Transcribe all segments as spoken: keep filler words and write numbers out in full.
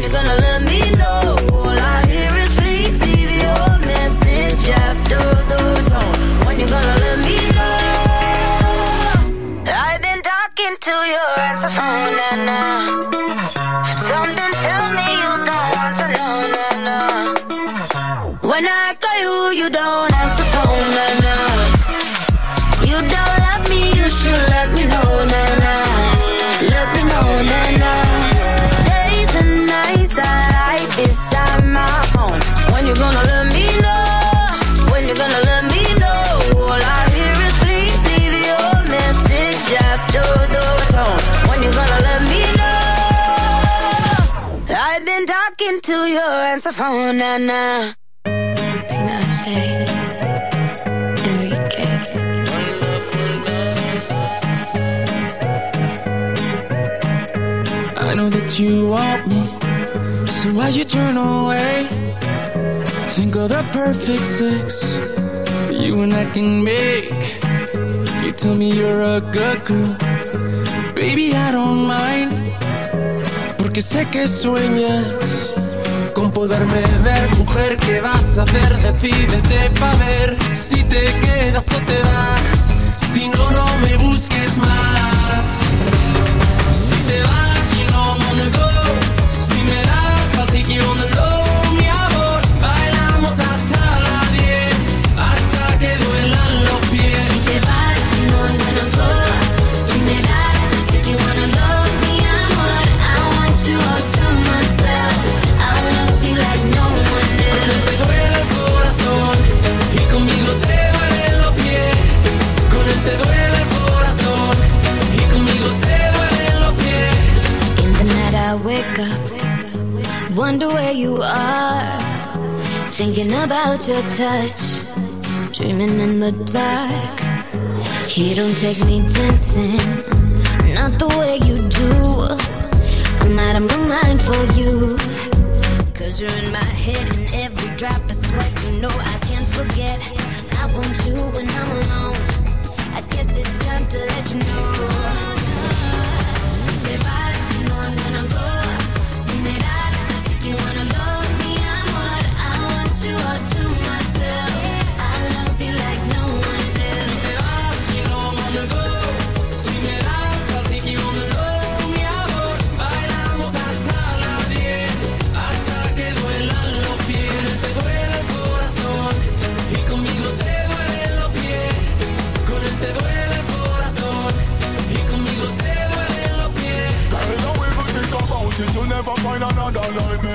you're gonna let me know. All I hear is please leave your message after the tone. When you're gonna let me know. I've been talking to your answer phone, and uh, something tell me you don't want to know, nah, nah. When I call you, you don't answer phone, nah, nah. You don't love me, you should let me know, nah, nah. Let me know, nah, nah. Beside my phone. When you gonna let me know? When you gonna let me know? All I hear is please leave your message after the tone. When you gonna let me know? I've been talking to your answer phone, Nana. Tina Shay, Enrique. I know that you want me, so why you turn away? Think of the perfect sex you and I can make. You tell me you're a good girl, baby, I don't mind. Porque sé que sueñas con poderme ver. Mujer, ¿qué vas a hacer? Decídete pa' ver si te quedas o te vas. Si no, no me busques más. Si te vas, you know I'm gonna go. Si me das, I'll take you on the road. Wonder where you are, thinking about your touch, dreaming in the dark. You don't take me dancing, not the way you do. I'm out of my mind for you, 'cause you're in my head and every drop of sweat. You know I can't forget, I want you when I'm alone. I guess it's time to let you know. Si te vas, you know I'm gonna go. Si me das, you wanna love me, I'm what I want you all to myself. I love you like no one else. Si me das, you know I'm on the go. Si me das, I'll take you on the road, mi amor. Bailamos hasta las diez, hasta que duelan los pies. Te duele el corazón y conmigo te duelen los pies. Con él te duele el corazón y conmigo te duelen los pies. Girl, don't ever think about it, you'll never find another like me.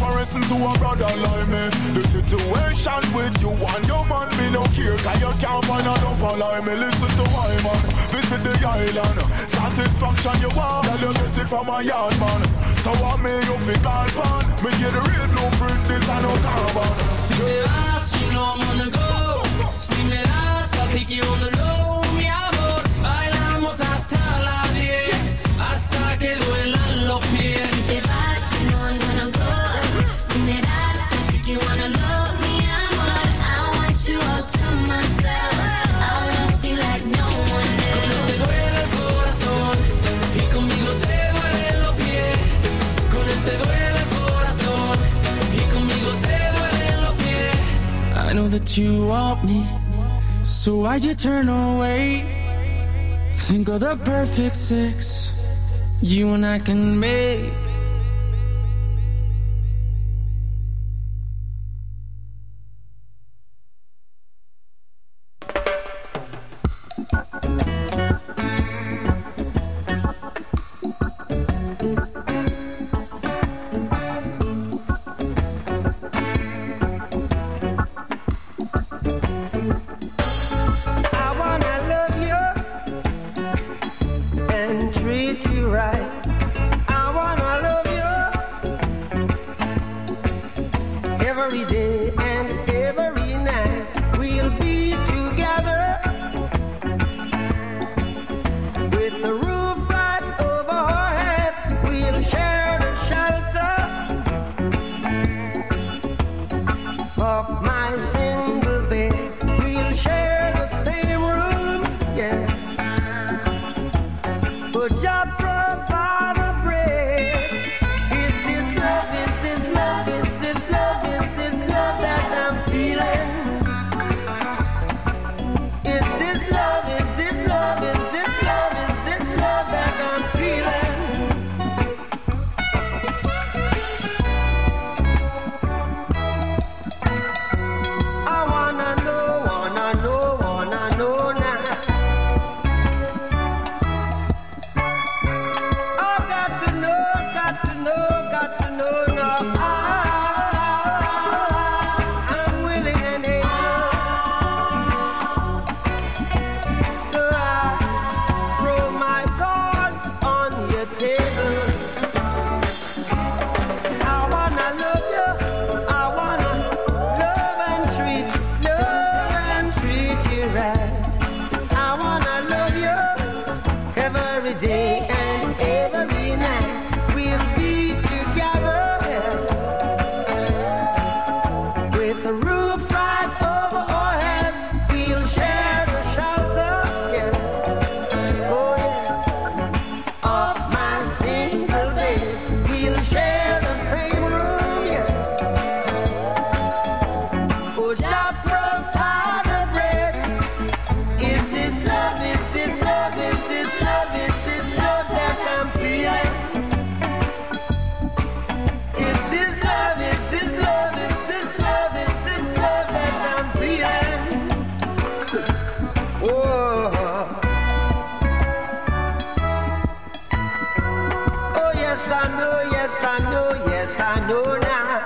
Comparison to a brother like me. The situation with you and your man, me no care, 'cause you can't find another like me. Listen to my man, visit the island. Satisfaction you want, girl, you get it from my yard man. So I make you feel God man. Me get the real blueprint, this I no carbon. Si me das, you know I'm on the go. Si me das, I'll take you on the low, mi amor. Bailamos hasta la diez, hasta que duelan los pies. Si te vas, you know I'm gonna go. Si me das, I think you wanna love me, I'm what I want you all to myself. I love you like no one else. Cuando te duele el corazón y conmigo te duelen los pies. Con él te duele el corazón y conmigo te duelen los pies. I know that you want me, so why'd you turn away? Think of the perfect sex you and I can make. I know, yes I know, yes I know now.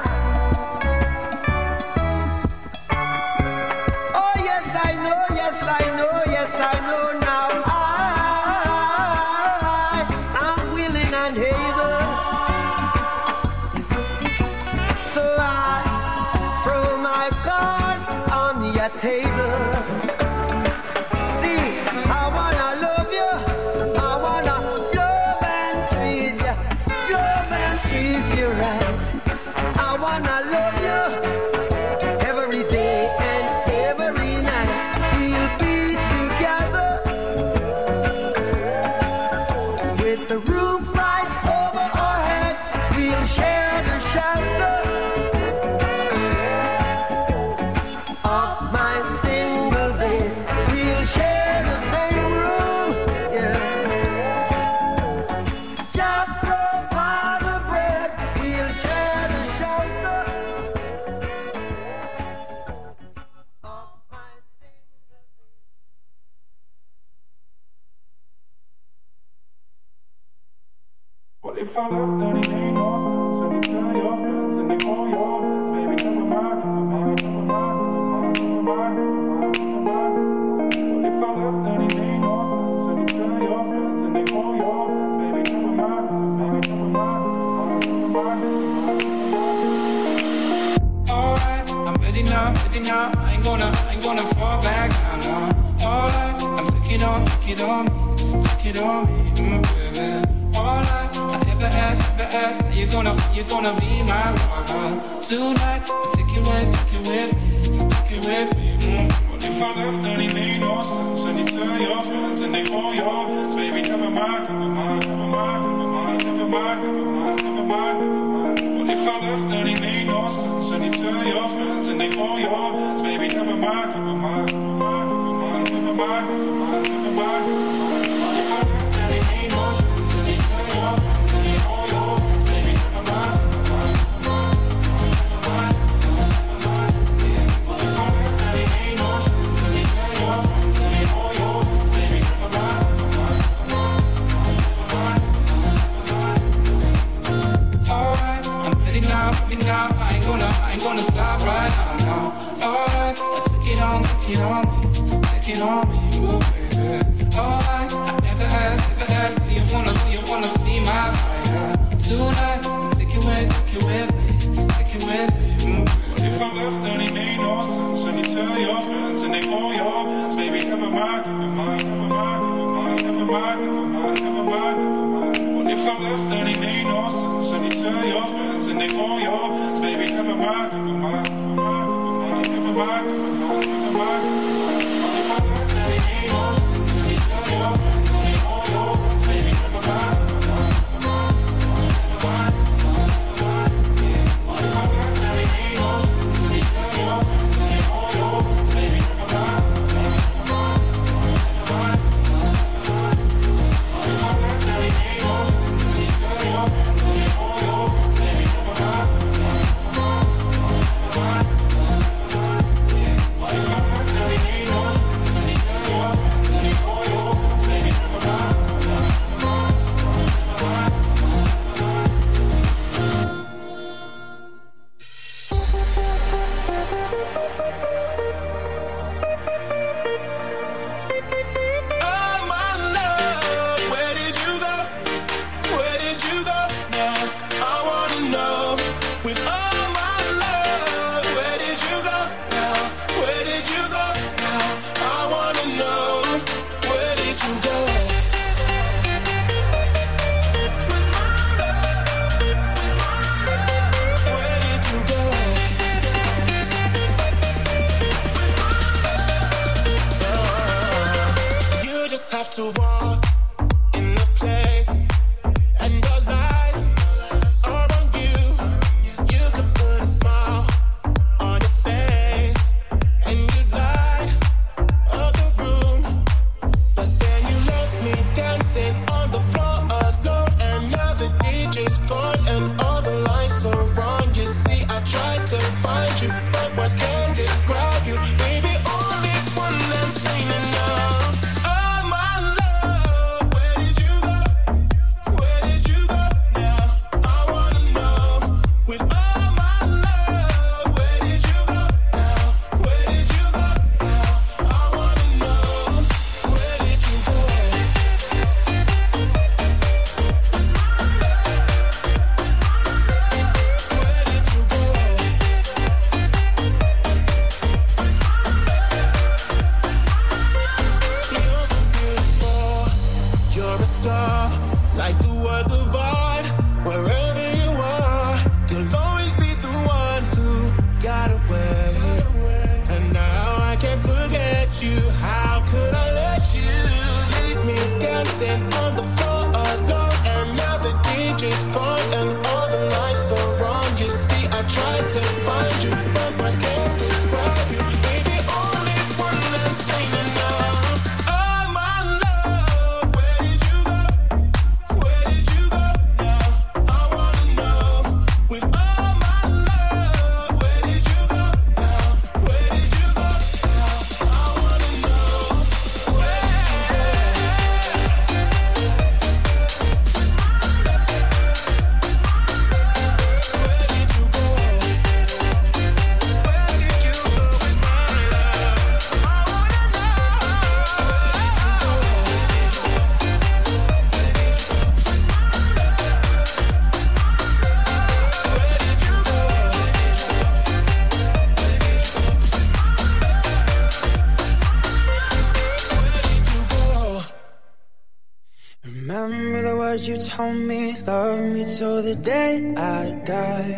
Hold me, love me till the day I die.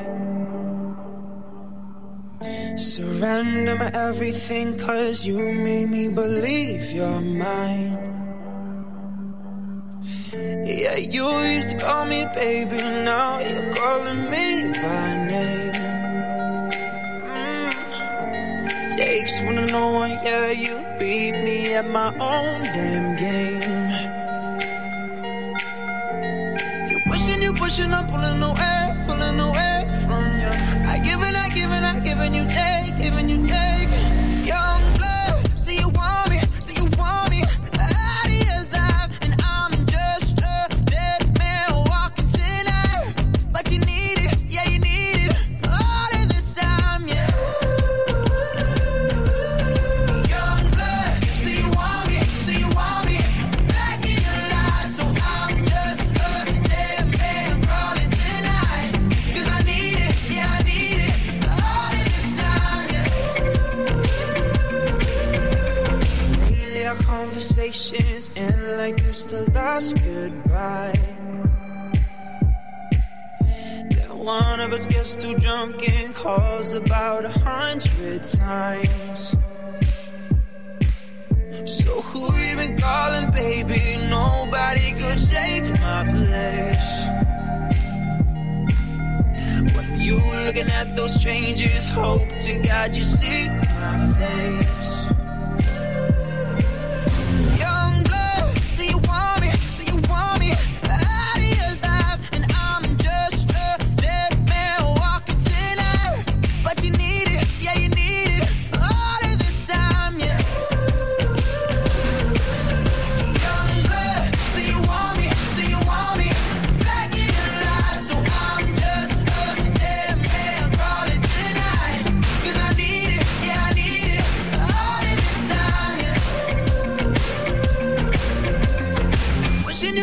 Surrender my everything, cause you made me believe you're mine. Yeah, you used to call me baby, now you're calling me by name. Mm. Takes one to know one, yeah, you beat me at my own damn game. You pushing, you pushing, I'm pulling away, pulling away from you. I give and I give and I give and you take, giving you take. Young blood, see you want me, see you want me. And like it's the last goodbye. That one of us gets too drunk and calls about a hundred times. So who you been calling, baby? Nobody could take my place. When you looking at those changes, hope to God you see my face.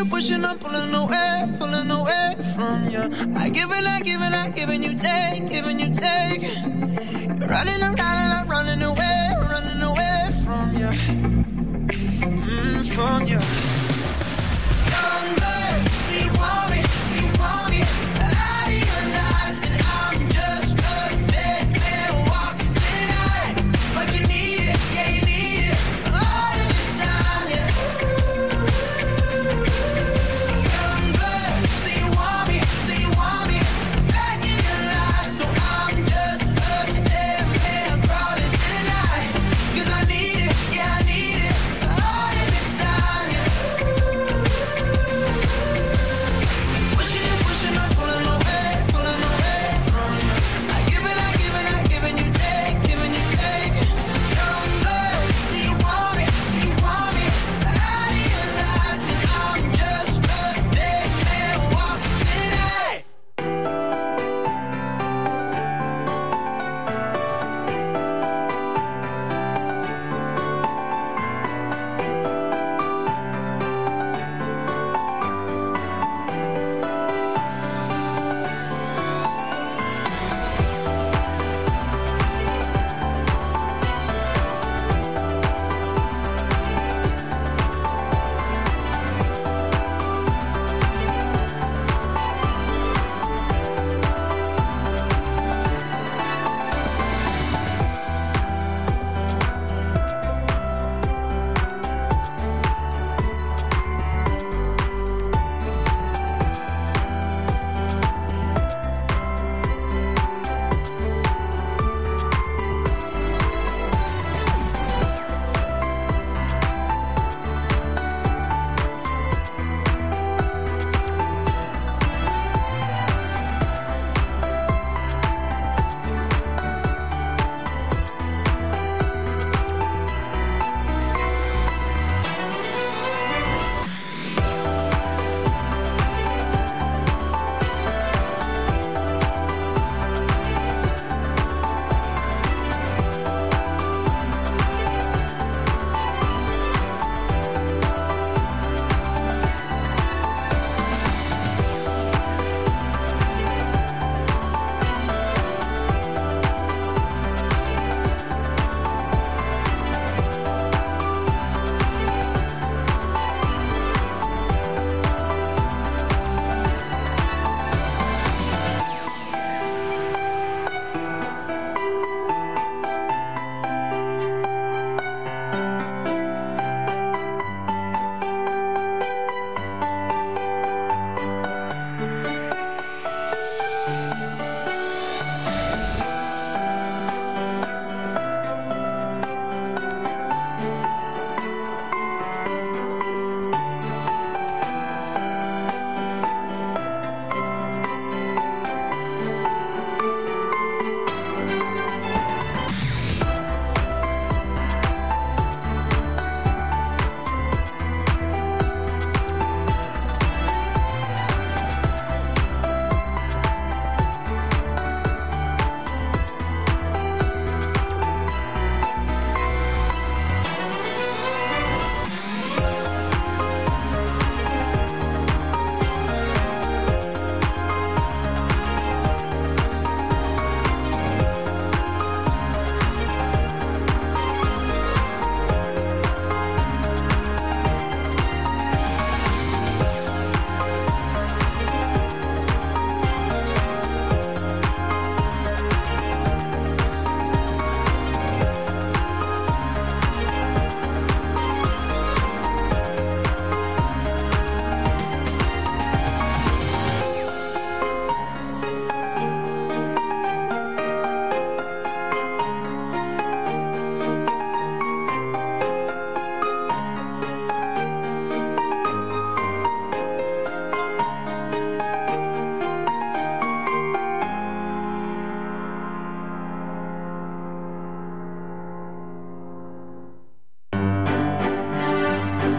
Pushing, I'm pulling away, pulling away from you. I give and I give and I give and you take, giving you take. You're running around and I'm running away, running away from you, mm, from you. Young girl, see you want me, see you want me out of your life, and I'm just a dead man walking tonight. But you need it, yeah, you need it all of the time, yeah.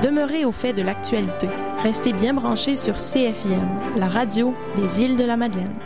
Demeurez au fait de l'actualité. Restez bien branchés sur C F I M, la radio des Îles de la Madeleine.